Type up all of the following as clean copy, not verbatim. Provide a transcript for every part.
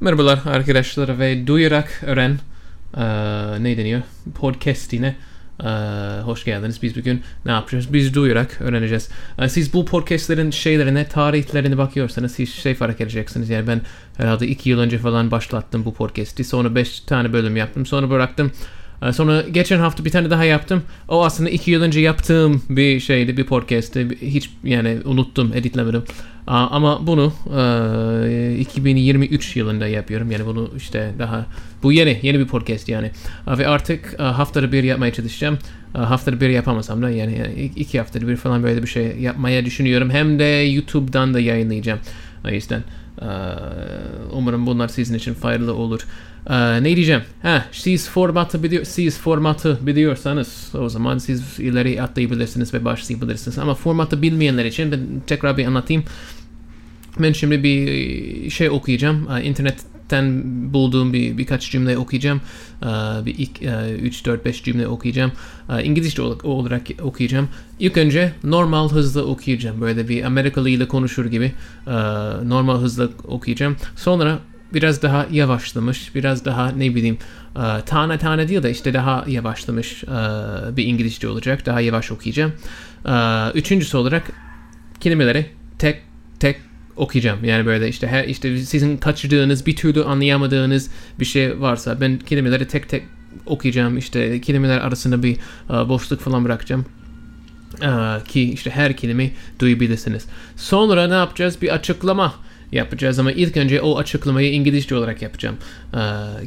Merhabalar arkadaşlar ve duyarak öğren ne deniyor? Podcast'ine hoş geldiniz. Biz bugün ne yapacağız? Biz duyarak öğreneceğiz. Siz bu podcast'lerin şeylerine, tarihlerini bakıyorsanız siz fark edeceksiniz. Yani ben herhalde 2 yıl önce falan başlattım bu podcast'i. Sonra 5 tane bölüm yaptım. Sonra bıraktım. Sonra geçen hafta bir tane daha yaptım. O aslında 2 yıl önce yaptığım bir şeydi, bir podcast'ti. Hiç yani unuttum, editlemedim. Ama bunu 2023 yılında yapıyorum. Yani bunu işte daha... Bu yeni bir podcast yani. Ve artık haftada bir yapmaya çalışacağım. Haftada bir yapamasam da yani 2 haftada bir falan böyle bir şey yapmaya düşünüyorum. Hem de YouTube'dan da yayınlayacağım. O yüzden umarım bunlar sizin için faydalı olur. Ne diyeceğim? Siz formatı biliyorsanız o zaman siz ileri atlayabilirsiniz ve başlayabilirsiniz. Ama formatı bilmeyenler için ben tekrar bir anlatayım. Ben şimdi bir şey okuyacağım. İnternetten bulduğum birkaç cümle okuyacağım. 3-4-5 cümle okuyacağım. İngilizce olarak okuyacağım. İlk önce normal hızla okuyacağım. Böyle bir Amerikalı ile konuşur gibi normal hızla okuyacağım. Sonra biraz daha yavaşlamış, biraz daha ne bileyim tane tane değil de işte daha yavaşlamış bir İngilizce olacak. Daha yavaş okuyacağım. Üçüncüsü olarak kelimeleri tek tek okuyacağım. Yani böyle işte sizin kaçırdığınız, bir türlü anlayamadığınız bir şey varsa ben kelimeleri tek tek okuyacağım. İşte kelimeler arasında bir boşluk falan bırakacağım. Ki işte her kelimeyi duyabilirsiniz. Sonra ne yapacağız? Bir açıklama yapacağız ama ilk önce o açıklamayı İngilizce olarak yapacağım.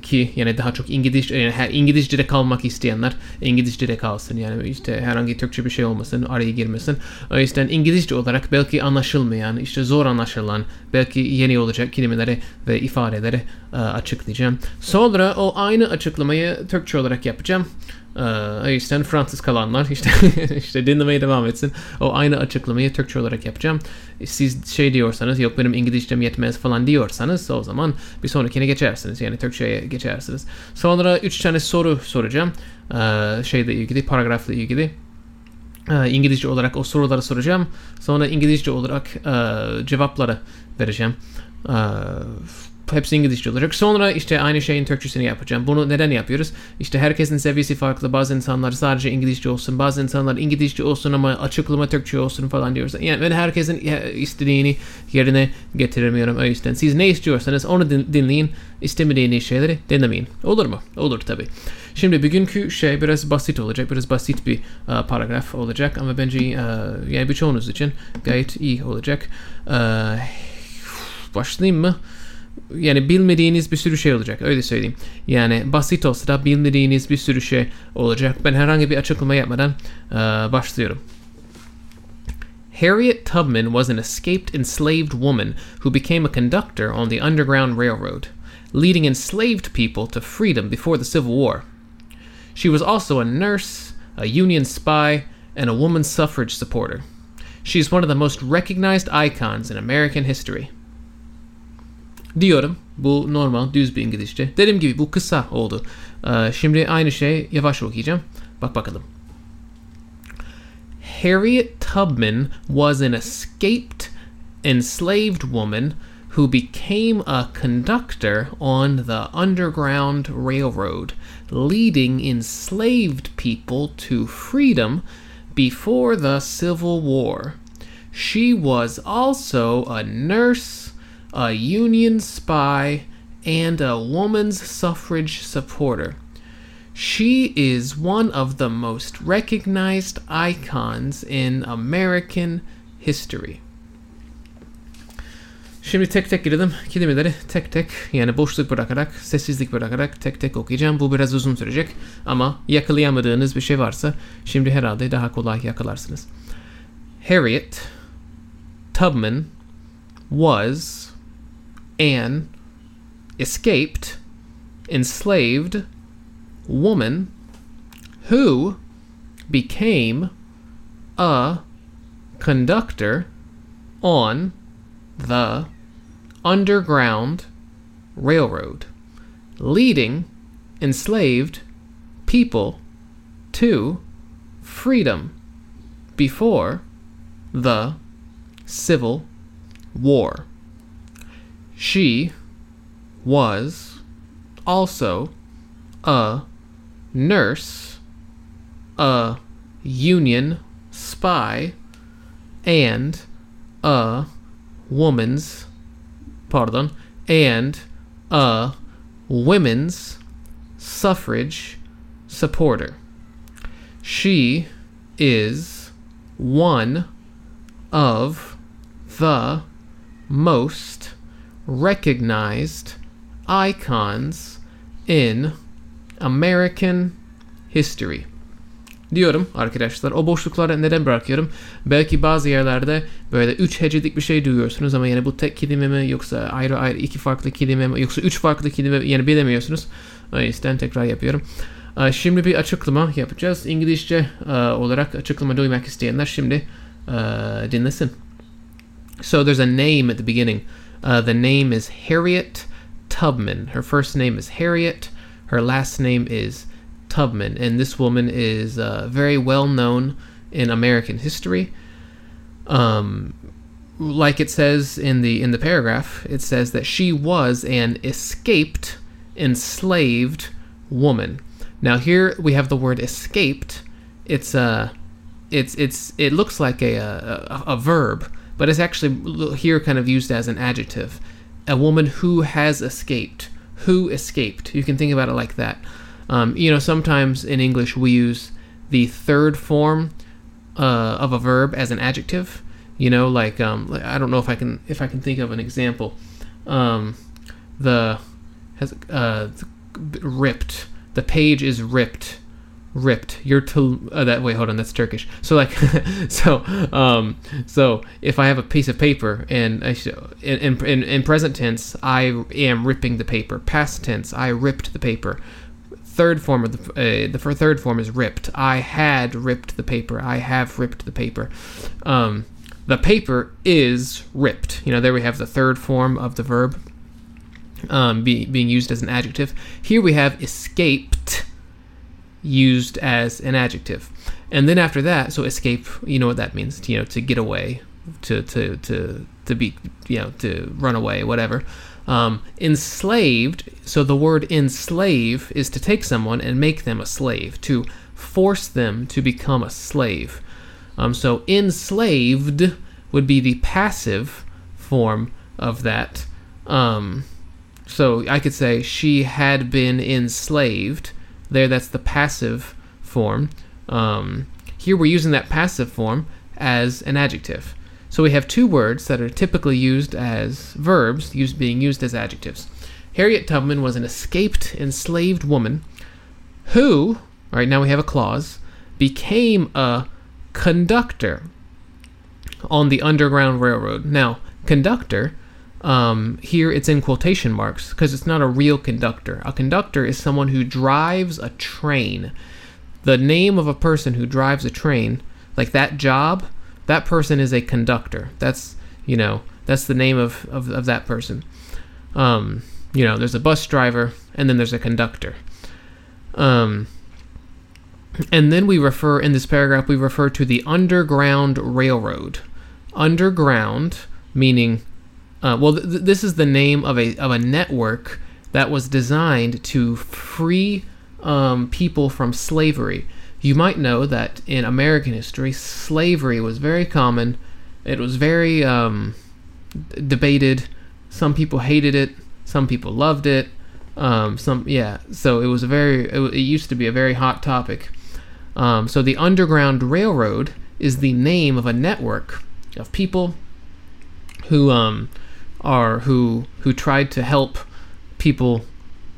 Ki yani daha çok İngilizce, yani her İngilizce'de kalmak isteyenler İngilizce'de kalsın. Yani işte herhangi Türkçe bir şey olmasın, araya girmesin. O yüzden İngilizce olarak belki anlaşılmayan, işte zor anlaşılan, belki yeni olacak kelimeleri ve ifadeleri açıklayacağım. Sonra o aynı açıklamayı Türkçe olarak yapacağım. O yüzden Fransız kalanlar işte dinlemeye devam etsin. O aynı açıklamayı Türkçe olarak yapacağım. Siz diyorsanız, yok benim İngilizcem yetmez falan diyorsanız o zaman bir sonrakine geçersiniz. Yani Türkçe'ye geçersiniz. Sonra 3 tane soru soracağım. Şeyle ilgili, paragrafla ilgili. İngilizce olarak o soruları soracağım. Sonra İngilizce olarak cevapları vereceğim. Hepsi İngilizce olacak. Sonra işte aynı şeyin Türkçesini yapacağım. Bunu neden yapıyoruz? İşte herkesin seviyesi farklı. Bazı insanlar sadece İngilizce olsun. Bazı insanlar İngilizce olsun ama açıklama Türkçe olsun falan diyoruz. Yani ben herkesin istediğini yerine getiremiyorum. O yüzden siz ne istiyorsanız onu dinleyin. İstemediğiniz şeyleri dinlemeyin. Olur mu? Olur tabii. Şimdi bugünkü şey biraz basit olacak. Biraz basit bir paragraf olacak. Ama bence yani birçoğunuz için gayet iyi olacak. Başlayayım mı? Yani bilmediğiniz bir sürü şey olacak. Öyle söyleyeyim. Yani basit olsa da bilmediğiniz bir sürü şey olacak. Ben herhangi bir açıklama yapmadan başlıyorum. Harriet Tubman was an escaped enslaved woman who became a conductor on the Underground Railroad, leading enslaved people to freedom before the Civil War. She was also a nurse, a Union spy, and a woman suffrage supporter. She's one of the most recognized icons in American history. Diyorum. Bu normal, düz bir İngilizce. Dediğim gibi bu kısa oldu. Şimdi aynı şey yavaş okuyacağım. Bak bakalım. Harriet Tubman was an escaped enslaved woman who became a conductor on the Underground Railroad, leading enslaved people to freedom before the Civil War. She was also a nurse, a Union spy, and a woman's suffrage supporter. She is one of the most recognized icons in American history. Şimdi tek tek girelim. Kelimeleri tek tek, yani boşluk bırakarak, sessizlik bırakarak tek tek okuyacağım. Bu biraz uzun sürecek ama yakalayamadığınız bir şey varsa şimdi herhalde daha kolay yakalarsınız. Harriet Tubman was an escaped, enslaved woman who became a conductor on the Underground Railroad, leading enslaved people to freedom before the Civil War. She was also a nurse, a Union spy, and a women's suffrage supporter. She is one of the most recognized icons in American history. Diyorum arkadaşlar, o boşlukları neden bırakıyorum? Belki bazı yerlerde böyle üç hecelik bir şey duyuyorsunuz ama yani bu tek kelime mi yoksa ayrı ayrı iki farklı kelime mi yoksa üç farklı kelime mi, yani bilemiyorsunuz. O yüzden tekrar yapıyorum. Şimdi bir açıklama yapacağız. İngilizce olarak açıklama duymak isteyenler şimdi dinlesin. So there's a name at the beginning. The name is Harriet Tubman. Her first name is Harriet. Her last name is Tubman, and this woman is very well known in American history. Like it says in the paragraph, it says that she was an escaped, enslaved woman. Now here we have the word escaped. It looks like a verb, but it's actually here kind of used as an adjective. A woman who has escaped. Who escaped? You can think about it like that. Sometimes in English we use the third form of a verb as an adjective. You know, like I don't know if I can think of an example. Ripped. The page is ripped. Ripped. You're to that. Wait, hold on. That's Turkish. So like, so if I have a piece of paper and in present tense I am ripping the paper. Past tense I ripped the paper. Third form of the third form is ripped. I had ripped the paper. I have ripped the paper. The paper is ripped. You know, there we have the third form of the verb being used as an adjective. Here we have escaped used as an adjective, and then after that, so escape. You know what that means. You know, to get away, to be, you know, to run away, whatever. Enslaved, so the word enslave is to take someone and make them a slave, to force them to become a slave. So enslaved would be the passive form of that. So I could say she had been enslaved. There, that's the passive form. Here we're using that passive form as an adjective. So we have two words that are typically used as verbs, being used as adjectives. Harriet Tubman was an escaped, enslaved woman who, all right, now we have a clause, became a conductor on the Underground Railroad. Now, conductor, here it's in quotation marks because it's not a real conductor. A conductor is someone who drives a train. The name of a person who drives a train, like that job, that person is a conductor. That's, you know, that's the name of that person. You know, there's a bus driver and then there's a conductor. And then we refer, in this paragraph, we refer to the Underground Railroad. Underground meaning, this is the name of a network that was designed to free people from slavery. You might know that in American history, slavery was very common. It was very debated. Some people hated it. Some people loved it. So it was it used to be a very hot topic. So the Underground Railroad is the name of a network of people who tried to help people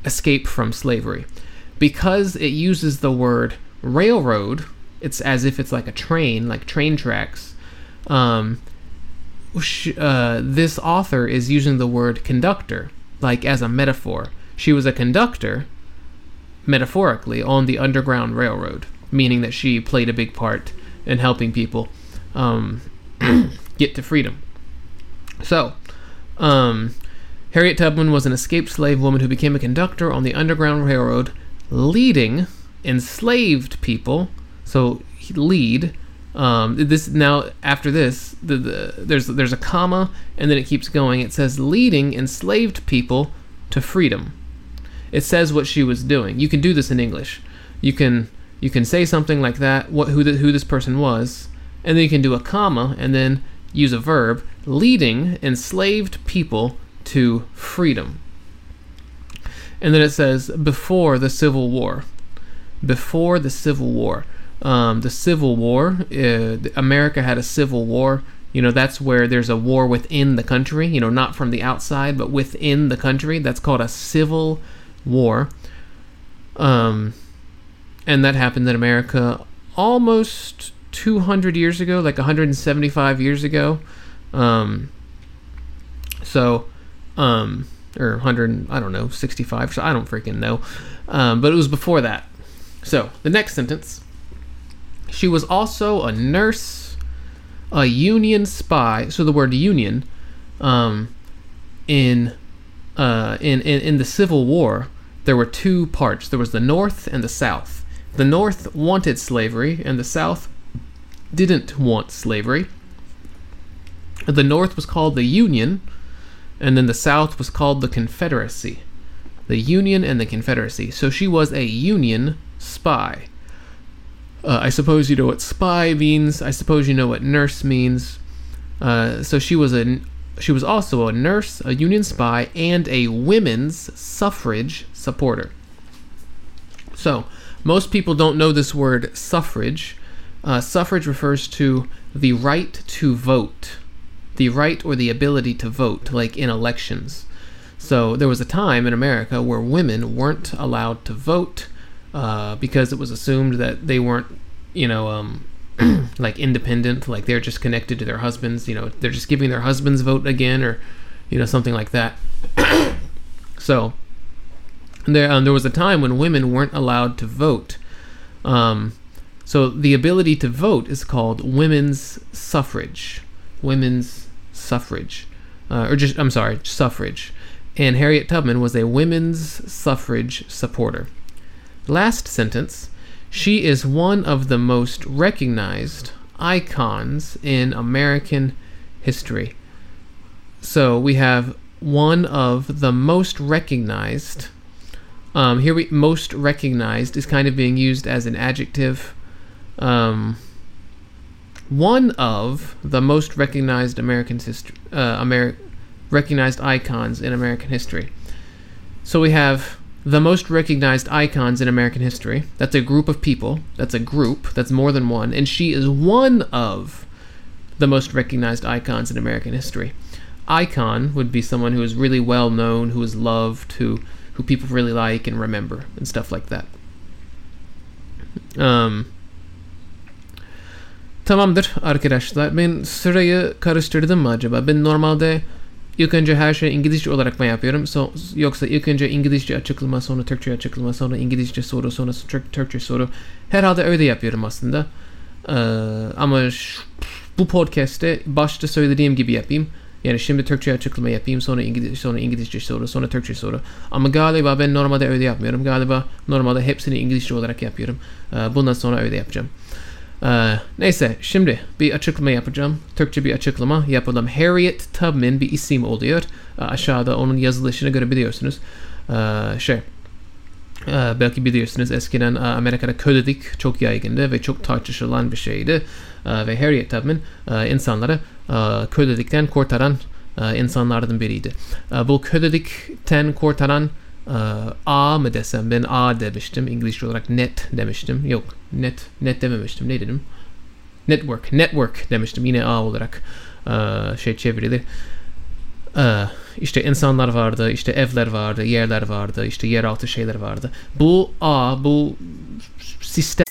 escape from slavery. Because it uses the word railroad, it's as if it's like a train, like train tracks. This author is using the word conductor. like as a metaphor. She was a conductor, metaphorically, on the Underground Railroad, meaning that she played a big part in helping people get to freedom. So, Harriet Tubman was an escaped slave woman who became a conductor on the Underground Railroad, leading enslaved people. So, lead. This now after this, there's a comma, and then it keeps going. It says leading enslaved people to freedom. It says what she was doing. You can do this in English. You can say something like that. Who this person was, and then you can do a comma, and then use a verb, leading enslaved people to freedom. And then it says before the Civil War. Before the Civil War. The Civil War, America had a civil war. You know, that's where there's a war within the country, you know, not from the outside, but within the country. That's called a civil war. And that happened in America almost 200 years ago, like 175 years ago. Or 100, I don't know, 65, so I don't freaking know. But it was before that. So, the next sentence. She was also a nurse, a Union spy. So the word Union, in the Civil War, there were two parts. There was the North and the South. The North wanted slavery, and the South didn't want slavery. The North was called the Union, and then the South was called the Confederacy. The Union and the Confederacy. So she was a Union spy. I suppose you know what spy means. I suppose you know what nurse means. So she was also a nurse, a Union spy, and a women's suffrage supporter. So most people don't know this word suffrage. Suffrage refers to the right to vote, the right or the ability to vote, like in elections. So there was a time in America where women weren't allowed to vote. Because it was assumed that they weren't, you know, like independent, like they're just connected to their husbands, you know, they're just giving their husbands vote again, or, you know, something like that. So there was a time when women weren't allowed to vote. So the ability to vote is called suffrage. And Harriet Tubman was a women's suffrage supporter. Last sentence, she is one of the most recognized icons in American history. So we have one of the most recognized. Most recognized is kind of being used as an adjective. One of the most recognized recognized icons in American history. So we have the most recognized icons in American history. That's a group of people. That's a group. That's more than one. And she is one of the most recognized icons in American history. Icon would be someone who is really well known, who is loved, who people really like and remember, and stuff like that. Tamamdır arkadaşlar. Ben sırayı karıştırdım mı acaba? Ben normalde İlk önce her şeyi İngilizce olarak mı yapıyorum? Yoksa ilk önce İngilizce açıklama, sonra Türkçe açıklama, sonra İngilizce soru, sonra Türkçe soru. Herhalde öyle yapıyorum aslında. Ama bu podcast'te başta söylediğim gibi yapayım. Yani şimdi Türkçe açıklama yapayım, sonra İngilizce soru, sonra Türkçe soru. Ama galiba ben normalde öyle yapmıyorum. Galiba normalde hepsini İngilizce olarak yapıyorum. Bundan sonra öyle yapacağım. Neyse, şimdi bir açıklama yapacağım. Türkçe bir açıklama yapalım. Harriet Tubman bir isim oluyor. Aşağıda onun yazılışını görebiliyorsunuz. Belki biliyorsunuz, eskiden Amerika'da kölelik çok yaygındı ve çok tartışılan bir şeydi. Ve Harriet Tubman insanları kölelikten kurtaran insanlardan biriydi. Bu kölelikten kurtaran A mı desem, ben A demiştim İngilizce olarak, net demiştim, yok net dememiştim, ne dedim, network demiştim, yine A olarak çevirilir. İşte insanlar vardı, işte evler vardı, yerler vardı, işte yeraltı şeyler vardı. Bu A, bu sistem.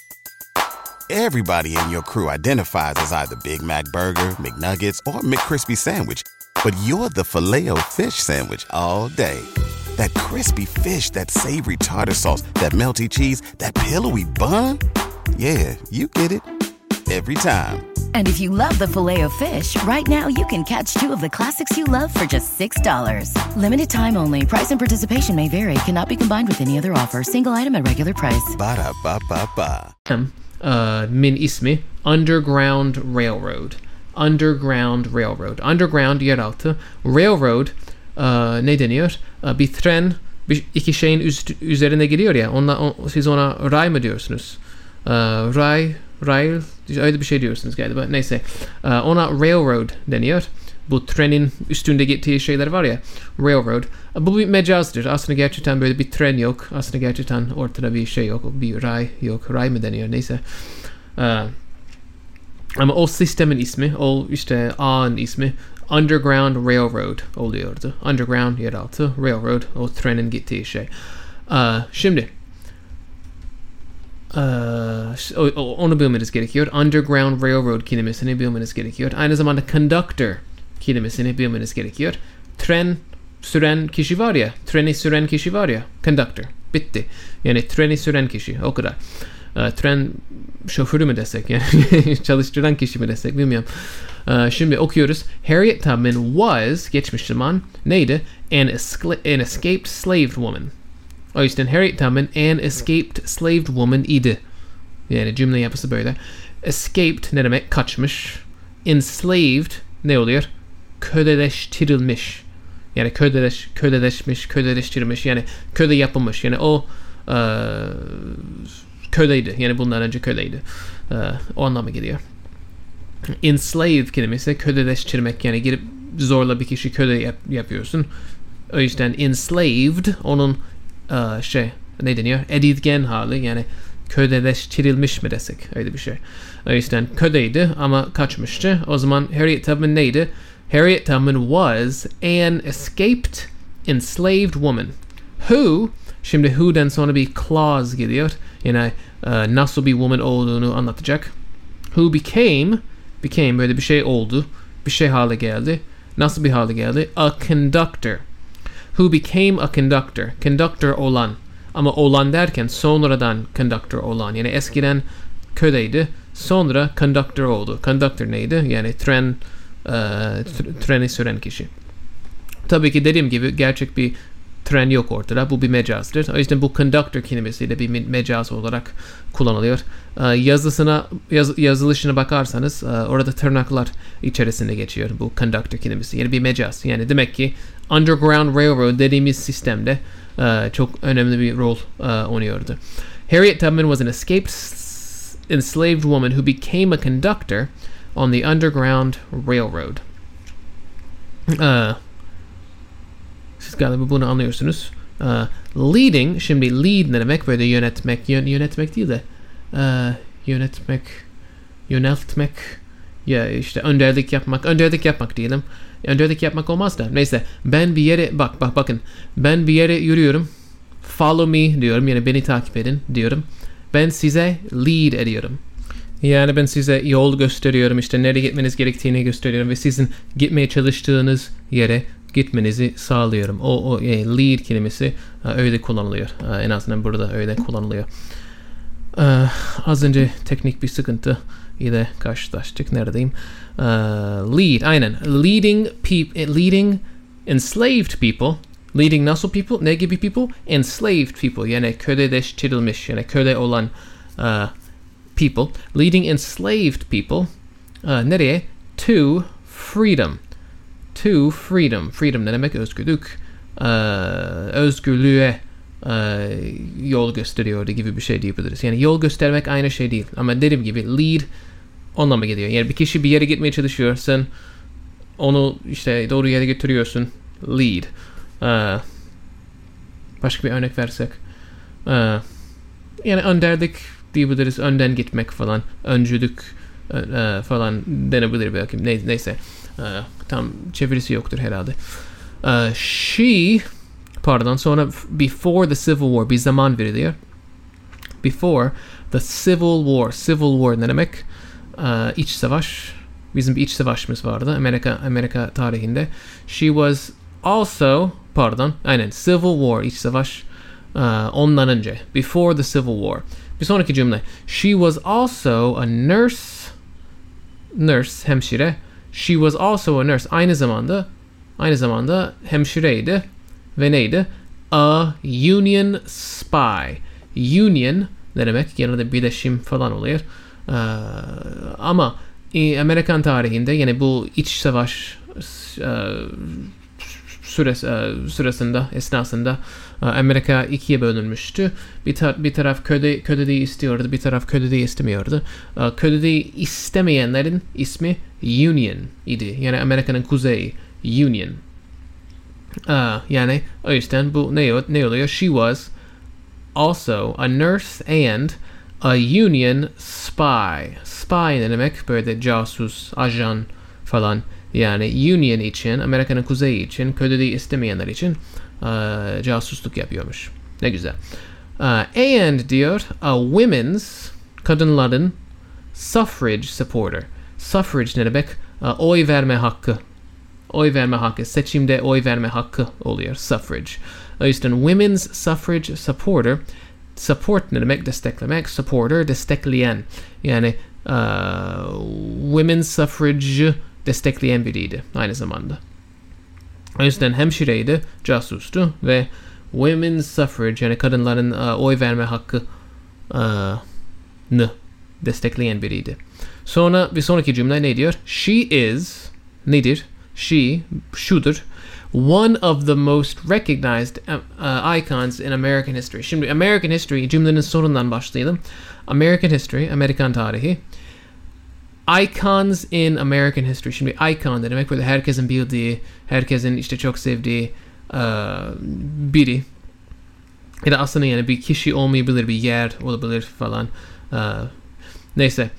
Everybody in your crew identifies as either Big Mac Burger, McNuggets or McCrispy Sandwich. But you're the Filet-O-Fish sandwich all day. That crispy fish, that savory tartar sauce, that melty cheese, that pillowy bun. Yeah, you get it. Every time. And if you love the Filet-O-Fish, right now you can catch two of the classics you love for just $6. Limited time only. Price and participation may vary. Cannot be combined with any other offer. Single item at regular price. Ba-da-ba-ba-ba. Min ismi Underground Railroad. Underground Railroad. Underground yeraltı. Railroad ne deniyor? Bir tren iki şeyin üzerine gidiyor ya. Siz ona ray mı diyorsunuz? Ray öyle bir şey diyorsunuz galiba. Neyse. Ona railroad deniyor. Bu trenin üstünde gittiği şeyler var ya. Railroad. Bu bir mecazdır. Aslında gerçekten böyle bir tren yok. Aslında gerçekten ortada bir şey yok. Bir ray yok. Ray mı deniyor? Neyse. Ama o sistemin ismi, o işte ağın ismi Underground Railroad oluyordu. Underground yeraltı railroad, o trenin gittiği şey. Şimdi onu bilmeniz gerekiyor. Underground Railroad kelimesini bilmeniz gerekiyor. Aynı zamanda conductor kelimesini bilmeniz gerekiyor. Tren süren kişi var ya, treni süren kişi var ya, conductor. Bitti. Yani treni süren kişi, o kadar. Tren şoförü mü desek yani çalıştıran kişi mi desek bilmiyorum. Şimdi okuyoruz. Harriet Tubman was, geçmiş zaman neydi? An escaped slave woman. O yüzden Harriet Tubman an escaped slave woman idi. Yani cümle yapısı böyle. Escaped ne demek? Kaçmış. Enslaved ne oluyor? Köleleştirilmiş. Yani köleleşmiş, köleleştirilmiş. Yani köle yapılmış. Yani o köleydi. Yani bundan önce köleydi. O anlama geliyor. Enslave kelimesi köleleştirmek. Yani girip zorla bir kişi köle yapıyorsun. O yüzden enslaved onun ne deniyor? Edilgen hali. Yani köleleştirilmiş mi desek? Öyle bir şey. O yüzden köleydi ama kaçmıştı. O zaman Harriet Tubman neydi? Harriet Tubman was an escaped enslaved woman who. Şimdi who'dan sonra bir clause geliyor. Yani nasıl bir woman olduğunu anlatacak. Who became böyle bir şey oldu. Bir şey hale geldi. Nasıl bir hale geldi? A conductor. Who became a conductor. Conductor olan. Ama olan derken sonradan conductor olan. Yani eskiden köleydi. Sonra conductor oldu. Conductor neydi? Yani tren treni süren kişi. Tabii ki dediğim gibi gerçek bir tren yok ortada. Bu bir mecazdır. O yüzden bu conductor kelimesi de bir mecaz olarak kullanılıyor. Yazılışına bakarsanız orada tırnaklar içerisinde geçiyor bu conductor kelimesi. Yani bir mecaz. Yani demek ki Underground Railroad dediğimiz sistemde çok önemli bir rol oynuyordu. Harriet Tubman was an escaped enslaved woman who became a conductor on the Underground Railroad. Siz galiba bunu anlıyorsunuz. Leading, şimdi lead ne demek? Böyle yönetmek, yönetmek değil de yöneltmek ya işte önderlik yapmak diyelim. Önderlik yapmak olmaz da. Neyse, ben bir yere bakın. Ben bir yere yürüyorum. Follow me diyorum. Yani beni takip edin diyorum. Ben size lead ediyorum. Yani ben size yol gösteriyorum. İşte nereye gitmeniz gerektiğini gösteriyorum ve sizin gitmeye çalıştığınız yere gitmenizi sağlıyorum. O lead kelimesi öyle kullanılıyor. En azından burada öyle kullanılıyor. Az önce teknik bir sıkıntı ile karşılaştık. Neredeyim? Lead. Aynen. Leading enslaved people. Leading nasıl people? Ne gibi people? Enslaved people. Yani köleleştirilmiş. Yani köle olan people. Leading enslaved people. Nereye? To freedom. To freedom. Freedom ne demek? Özgürlük. Özgürlüğe yol gösteriyordu gibi bir şey diyebiliriz. Yani yol göstermek aynı şey değil. Ama dediğim gibi lead anlamına geliyor. Yani bir kişi bir yere gitmeye çalışıyorsun. Onu işte doğru yere götürüyorsun. Lead. Başka bir örnek versek. Yani önderlik diyebiliriz. Önden gitmek falan. Öncülük falan denebilir belki. Neyse. Tam çevirisi yoktur herhalde. Sonra before the Civil War bir zaman veriliyor. Before the Civil War. Civil War ne demek? İç savaş. Bizim bir iç savaşımız vardı Amerika tarihinde. She was also, pardon, aynen, Civil War, iç savaş ondan önce. Before the Civil War. Bir sonraki cümle. She was also a nurse. Nurse, hemşire. She was also a nurse. Aynı zamanda hemşireydi. Ve neydi? A Union spy. Union ne demek? Yanında birleşim falan oluyor. Ama Amerikan tarihinde, yani bu iç savaş esnasında Amerika ikiye bölünmüştü. Bir taraf köleyi istiyordu, bir taraf köleyi istemiyordu. Köleyi istemeyenlerin ismi Union idi. Yani Amerika'nın kuzeyi Union. Yani o yüzden bu ne oluyor? She was also a nurse and a Union spy. Spy ne demek? Böyle casus, ajan falan. Yani Union için, Amerika'nın kuzeyi için, köleliği istemeyenler için casusluk yapıyormuş. Ne güzel. And diyor, a women's, kadınların suffrage supporter. Suffrage ne demek? Oy verme hakkı. Oy verme hakkı. Seçimde oy verme hakkı oluyor. Suffrage. O yüzden women's suffrage supporter. Support ne demek? Desteklemek. Supporter, destekleyen. Yani women's suffrage destekleyen biriydi aynı zamanda. O yüzden hemşireydi, casustu ve women's suffrage, yani kadınların oy verme hakkını destekleyen biriydi. Sonra bir sonraki cümle ne diyor? She is, nedir? She, şudur. One of the most recognized icons in American history. Şimdi American history, cümlenin sonundan başlayalım. American history, Amerikan tarihi. Icons in American history. Şimdi icon ne demek? Böyle herkesin bildiği, herkesin işte çok sevdiği biri. Ya da aslında yani bir kişi olmayabilir, bir yer olabilir falan. Neyse.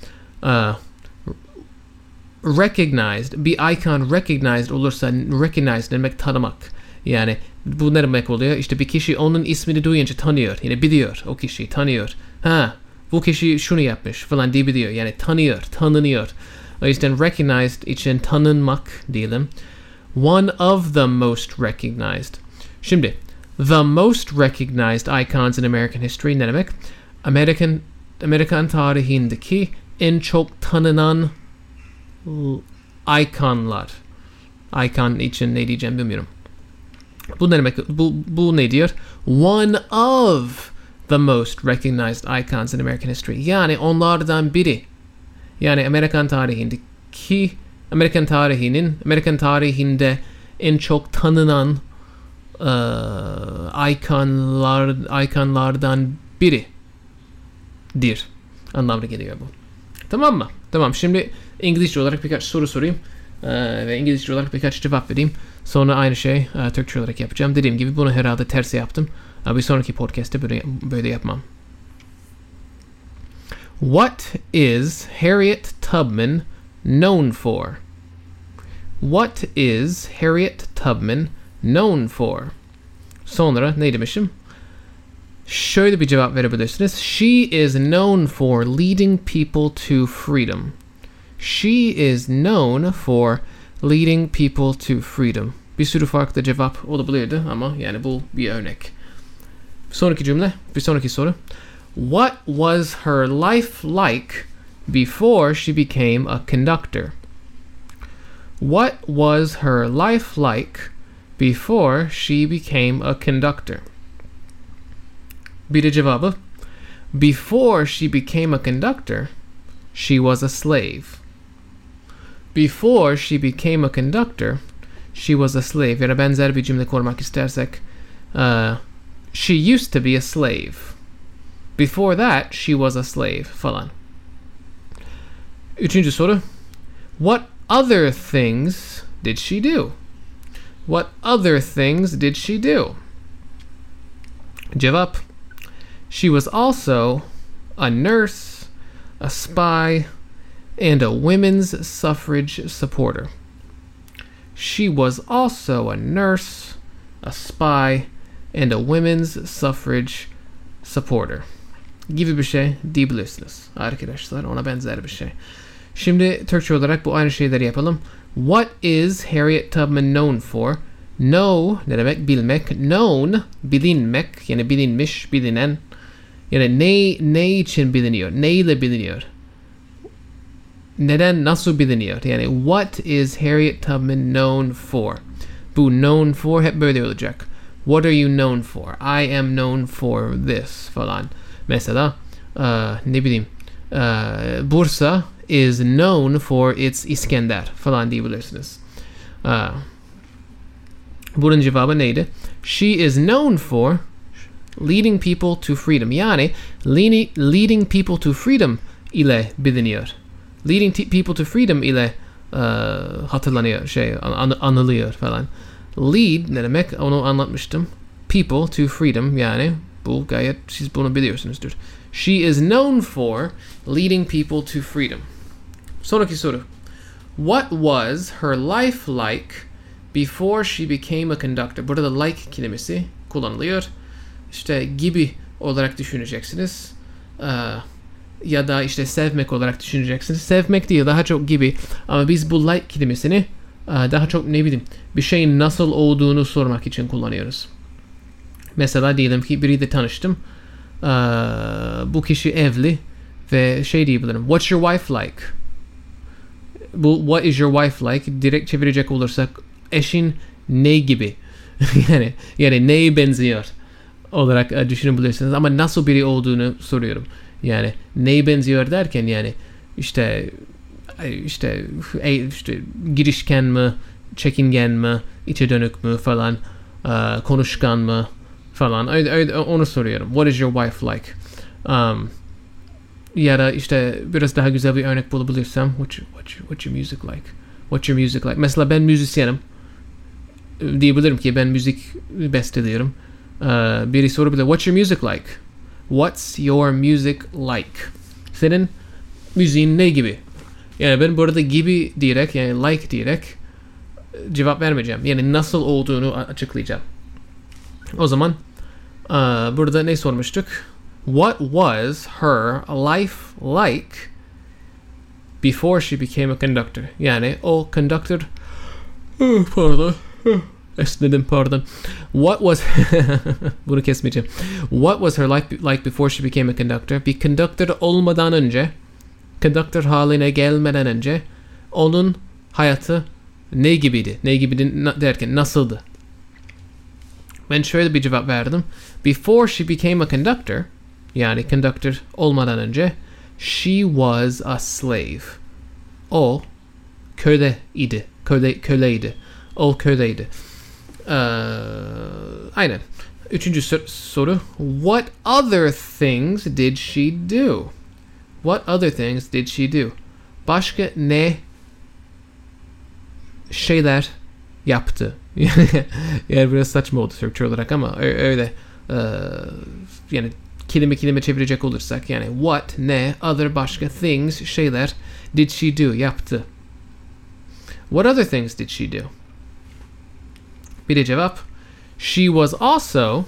Recognized, bir icon recognized olursa, recognized ne demek? Tanımak. Yani bu ne demek oluyor? İşte bir kişi onun ismini duyunca tanıyor. Yani biliyor o kişiyi, tanıyor. Ha, bu kişi şunu yapmış falan diye biliyor. Yani tanıyor, tanınıyor. O yüzden recognized için tanınmak diyelim. One of the most recognized. Şimdi, the most recognized icons in American history ne demek? Amerikan tarihindeki en çok tanınan ikonlar. Icon için ne diyeceğim bilmiyorum. Bu ne demek? Bu ne diyor? One of the most recognized icons in American history. Yani onlardan biri. Yani Amerikan tarihinde en çok tanınan ikonlardan biridir anlamına geliyor bu. Tamam mı? Tamam. Şimdi İngilizce olarak birkaç soru sorayım ve İngilizce olarak birkaç cevap vereyim. Sonra aynı şey Türkçe olarak yapacağım. Dediğim gibi bunu herhalde tersi yaptım. Bir sonraki podcast'te böyle yapmam. What is Harriet Tubman known for? What is Harriet Tubman known for? Sonra ne demişim? Şöyle bir cevap verebilirsiniz. She is known for leading people to freedom. She is known for leading people to freedom. Bir sürü farklı cevap olabilirdi ama yani bu bir örnek. Sonraki cümle, bir sonraki soru. What was her life like before she became a conductor? What was her life like before she became a conductor? Bir de cevabı. Before she became a conductor, she was a slave. Before she became a conductor, she was a slave. Yani benzer bir cümle kurmak istersek, she used to be a slave. Before that, she was a slave falan. Üçüncü soru. What other things did she do? What other things did she do? Cevap. She was also a nurse, a spy, and a women's suffrage supporter. She was also a nurse, a spy, and a women's suffrage supporter. Gibi bir şey diyebilirsiniz arkadaşlar, ona benzer bir şey. Şimdi Türkçe olarak bu aynı şeyleri yapalım. What is Harriet Tubman known for? Know ne demek? Bilmek. Known bilinmek. Yani bilinmiş, bilinen. Yani ne için biliniyor? Ne ile biliniyor? Neden, nasıl biliniyor? Yani what is Harriet Tubman known for? Bu known for hep böyle olacak. What are you known for? I am known for this falan. Mesela ne bileyim Bursa is known for its İskender falan diyebilirsiniz. Bunun cevabı neydi? She is known for leading people to freedom. Yani leading people to freedom ile biliniyor. Leading people to freedom ile hatırlanıyor, anılıyor falan. Lead ne demek? Onu anlatmıştım. People to freedom, yani bu gayet siz bunu biliyorsunuzdur. She is known for leading people to freedom. Sonraki soru. What was her life like before she became a conductor? Burada like kelimesi kullanılıyor. İşte gibi olarak düşüneceksiniz. Ya da işte sevmek olarak düşüneceksiniz. Sevmek değil, daha çok gibi. Ama biz bu like kelimesini daha çok ne bileyim bir şeyin nasıl olduğunu sormak için kullanıyoruz. Mesela diyelim ki biriyle tanıştım. Bu kişi evli ve şey diyebilirim. What's your wife like? Bu what is your wife like? Direkt çevirecek olursak eşin ne gibi? yani neye benziyor olarak düşünebilirsiniz. Ama nasıl biri olduğunu soruyorum. Yani neye benziyor derken yani işte girişken mi, çekingen mi, içe dönük mü falan, konuşkan mı falan. Onu soruyorum. What is your wife like? Ya da işte biraz daha güzel bir örnek bulabilirsem. What's your music like? What's your music like? Mesela ben müzisyenim. Diyebilirim ki ben müzik besteliyorum. Biri sorabilir. What's your music like? What's your music like? Senin müziğin ne gibi? Yani ben burada gibi diyerek, yani like diyerek cevap vermeyeceğim. Yani nasıl olduğunu açıklayacağım. O zaman burada ne sormuştuk? What was her life like before she became a conductor? Yani o conductor... Pardon. What was... Bunu kesmeyeceğim. What was her life like before she became a conductor? Bir conductor olmadan önce, conductor haline gelmeden önce onun hayatı ne gibiydi? Ne gibiydi derken nasıldı? Ben şöyle bir cevap verdim. Before she became a conductor, yani conductor olmadan önce, she was a slave. O köleydi. Köleydi. O köleydi. Aynen. Üçüncü soru. What other things did she do? What other things did she do? Başka ne şeyler yaptı? Yani biraz saçma oldu Türkçe olarak ama öyle yani kelime çevirecek olursak yani what, ne, other, başka, things, şeyler, did she do, yaptı. What other things did she do? Bir de cevap. She was also,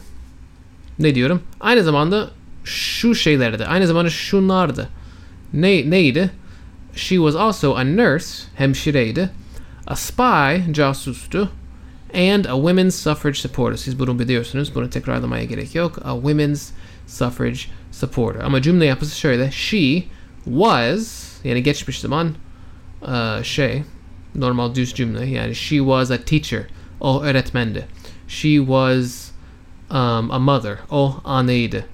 ne diyorum? Aynı zamanda şu şeylerdi. Aynı zamanda şunlardı. Neydi? She was also a nurse, hemşireydi. A spy, casustu. And a women's suffrage supporter. Siz bunu biliyorsunuz. Bunu tekrarlamaya gerek yok. A women's suffrage supporter. Ama cümle yapısı şöyle. She was, yani geçmiş zaman normal düz cümle. Yani she was a teacher. O öğretmendi. She was a mother. O anneydi.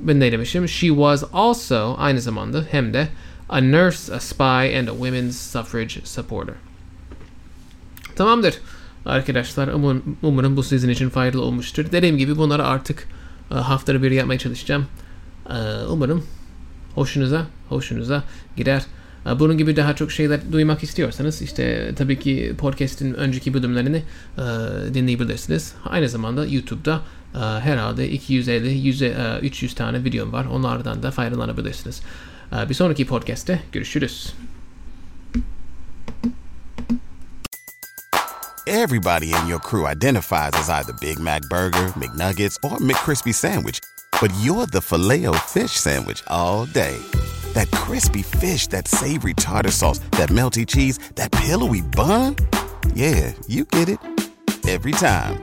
Ben ne demişim? She was also, aynı zamanda hem de a nurse, a spy and a women's suffrage supporter. Tamamdır. Arkadaşlar umarım bu sizin için faydalı olmuştur. Dediğim gibi bunları artık haftada bir yapmaya çalışacağım. Umarım hoşunuza gider. Bunun gibi daha çok şeyler duymak istiyorsanız işte tabii ki podcast'in önceki bölümlerini dinleyebilirsiniz. Aynı zamanda YouTube'da herhalde 250-300 tane videom var. Onlardan da faydalanabilirsiniz. Bir sonraki podcast'te görüşürüz. Everybody in your crew identifies as either Big Mac Burger, McNuggets, or McCrispy Sandwich. But you're the Filet-O-Fish Sandwich all day. That crispy fish, that savory tartar sauce, that melty cheese, that pillowy bun. Yeah, you get it. Every time.